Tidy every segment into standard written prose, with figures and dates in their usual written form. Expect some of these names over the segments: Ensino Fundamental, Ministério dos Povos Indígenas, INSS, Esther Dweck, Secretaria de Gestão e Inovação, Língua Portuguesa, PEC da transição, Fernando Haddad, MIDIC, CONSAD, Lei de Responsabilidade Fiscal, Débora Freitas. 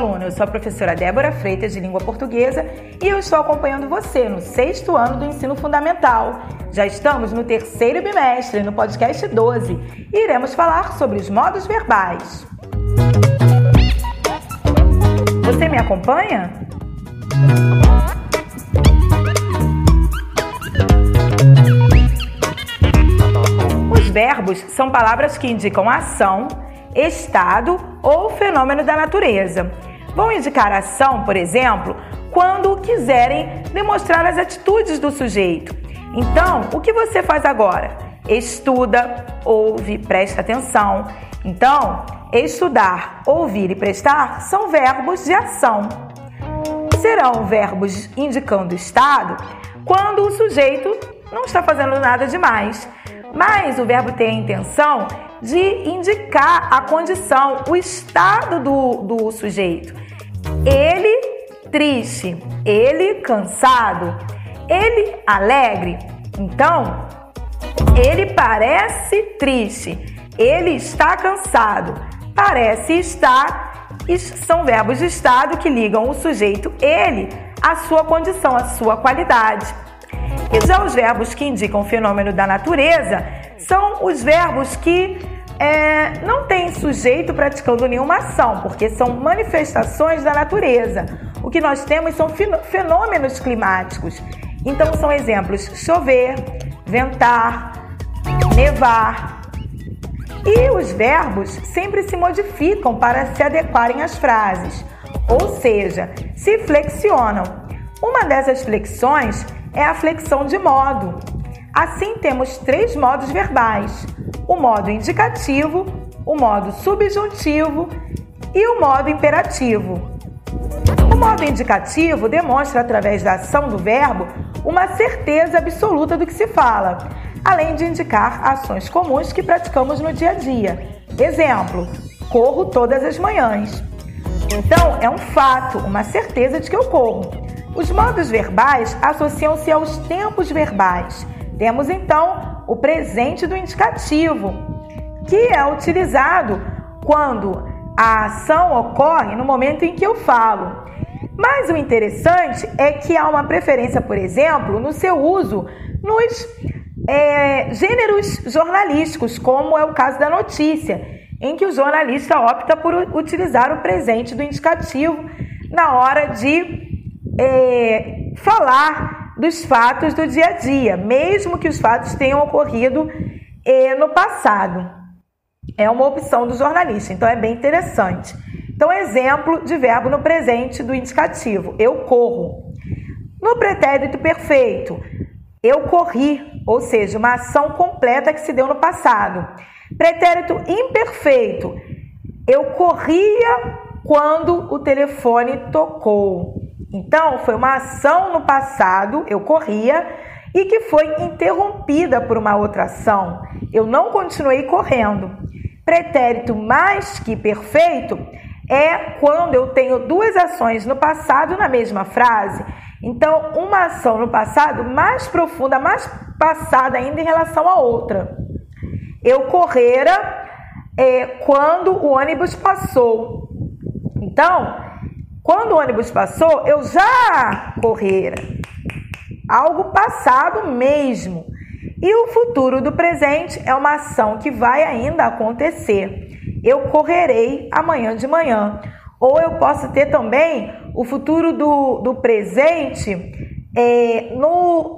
aluno, eu sou a professora Débora Freitas de Língua Portuguesa e eu estou acompanhando você no 6º ano do Ensino Fundamental. Já estamos no 3º bimestre, no podcast 12, e iremos falar sobre os modos verbais. Você me acompanha? Os verbos são palavras que indicam ação, estado ou fenômeno da natureza. Vão indicar ação, por exemplo, quando quiserem demonstrar as atitudes do sujeito. Então, o que você faz agora? Estuda, ouve, presta atenção. Então, estudar, ouvir e prestar são verbos de ação. Serão verbos indicando estado quando o sujeito não está fazendo nada demais, mas o verbo tem a intenção de indicar a condição, o estado do sujeito. Ele triste, ele cansado, ele alegre. Então, ele parece triste, ele está cansado, parece estar. São verbos de estado que ligam o sujeito ele à sua condição, à sua qualidade. E já os verbos que indicam o fenômeno da natureza são os verbos que não têm sujeito praticando nenhuma ação, porque são manifestações da natureza. O que nós temos são fenômenos climáticos. Então são exemplos: chover, ventar, nevar. E os verbos sempre se modificam para se adequarem às frases, ou seja, se flexionam. Uma dessas flexões é a flexão de modo. Assim, temos 3 modos verbais: o modo indicativo, o modo subjuntivo e o modo imperativo. O modo indicativo demonstra, através da ação do verbo, uma certeza absoluta do que se fala, além de indicar ações comuns que praticamos no dia a dia. Exemplo: corro todas as manhãs. Então, é um fato, uma certeza de que eu corro. Os modos verbais associam-se aos tempos verbais. Temos, então, o presente do indicativo, que é utilizado quando a ação ocorre no momento em que eu falo. Mas o interessante é que há uma preferência, por exemplo, no seu uso nos gêneros jornalísticos, como é o caso da notícia, em que o jornalista opta por utilizar o presente do indicativo na hora de falar dos fatos do dia a dia, mesmo que os fatos tenham ocorrido no passado. É uma opção do jornalista, então é bem interessante. Então, exemplo de verbo no presente do indicativo: eu corro. No pretérito perfeito, eu corri, ou seja, uma ação completa que se deu no passado. Pretérito imperfeito: eu corria quando o telefone tocou. Então, foi uma ação no passado, eu corria, e que foi interrompida por uma outra ação. Eu não continuei correndo. Pretérito mais que perfeito é quando eu tenho 2 ações no passado na mesma frase. Então, uma ação no passado mais profunda, mais passada ainda em relação à outra. Eu correra quando o ônibus passou. Então, quando o ônibus passou, eu já correra. Algo passado mesmo. E o futuro do presente é uma ação que vai ainda acontecer. Eu correrei amanhã de manhã. Ou eu posso ter também o futuro do presente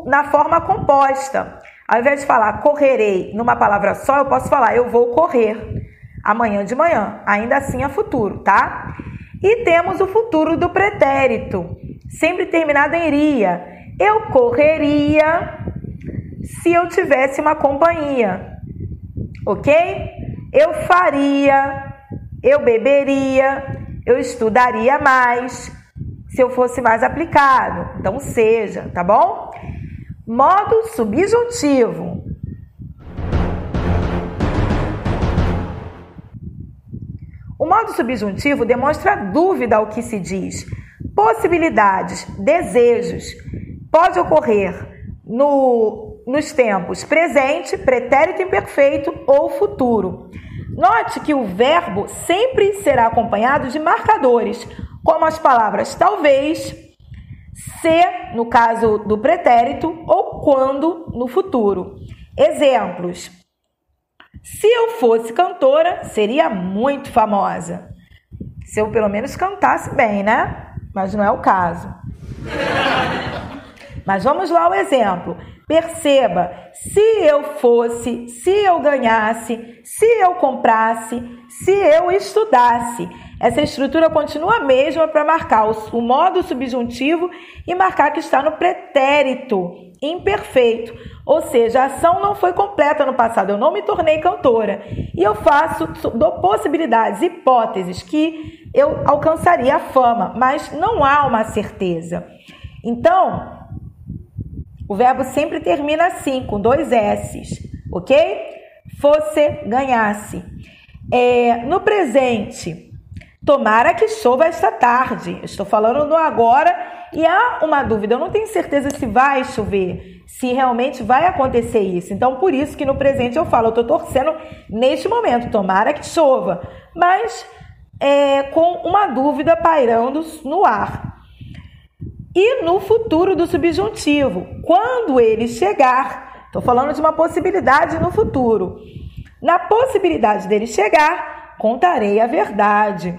na forma composta. Ao invés de falar correrei numa palavra só, eu posso falar eu vou correr amanhã de manhã. Ainda assim é futuro, tá? E temos o futuro do pretérito, sempre terminado em iria. Eu correria se eu tivesse uma companhia, ok? Eu faria, eu beberia, eu estudaria mais, se eu fosse mais aplicado. Então, seja, tá bom? Modo subjuntivo. O modo subjuntivo demonstra dúvida ao que se diz, possibilidades, desejos. Pode ocorrer nos tempos presente, pretérito imperfeito ou futuro. Note que o verbo sempre será acompanhado de marcadores, como as palavras talvez, se, no caso do pretérito, ou quando, no futuro. Exemplos: se eu fosse cantora, seria muito famosa. Se eu pelo menos cantasse bem, né? Mas não é o caso. Mas vamos lá ao exemplo. Perceba, se eu fosse, se eu ganhasse, se eu comprasse, se eu estudasse. Essa estrutura continua a mesma para marcar o modo subjuntivo e marcar que está no pretérito imperfeito. Ou seja, a ação não foi completa no passado, eu não me tornei cantora. E eu dou possibilidades, hipóteses que eu alcançaria a fama, mas não há uma certeza. Então, o verbo sempre termina assim, com 2 S's, ok? Fosse, ganhasse. No presente, tomara que chova esta tarde. Eu estou falando no agora e há uma dúvida. Eu não tenho certeza se vai chover, se realmente vai acontecer isso. Então, por isso que no presente eu falo, eu estou torcendo neste momento, tomara que chova. Mas com uma dúvida pairando no ar. E no futuro do subjuntivo, quando ele chegar, estou falando de uma possibilidade no futuro. Na possibilidade dele chegar, contarei a verdade.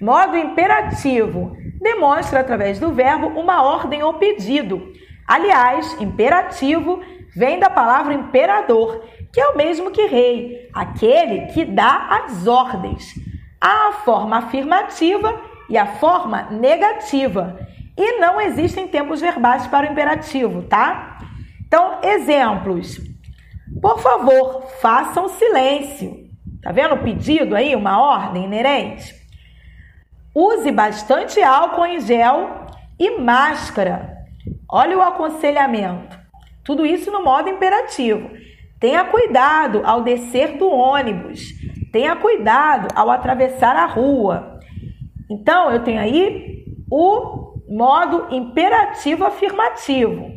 Modo imperativo, demonstra através do verbo uma ordem ou pedido. Aliás, imperativo vem da palavra imperador, que é o mesmo que rei, aquele que dá as ordens. A forma afirmativa e a forma negativa. E não existem tempos verbais para o imperativo, tá? Então, exemplos. Por favor, façam silêncio. Tá vendo o pedido aí? Uma ordem inerente. Use bastante álcool em gel e máscara. Olha o aconselhamento. Tudo isso no modo imperativo. Tenha cuidado ao descer do ônibus. Tenha cuidado ao atravessar a rua. Então, eu tenho aí o modo imperativo afirmativo.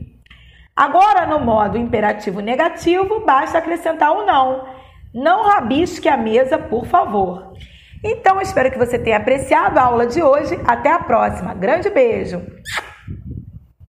Agora, no modo imperativo negativo, basta acrescentar o não. Não rabisque a mesa, por favor. Então, eu espero que você tenha apreciado a aula de hoje. Até a próxima. Grande beijo!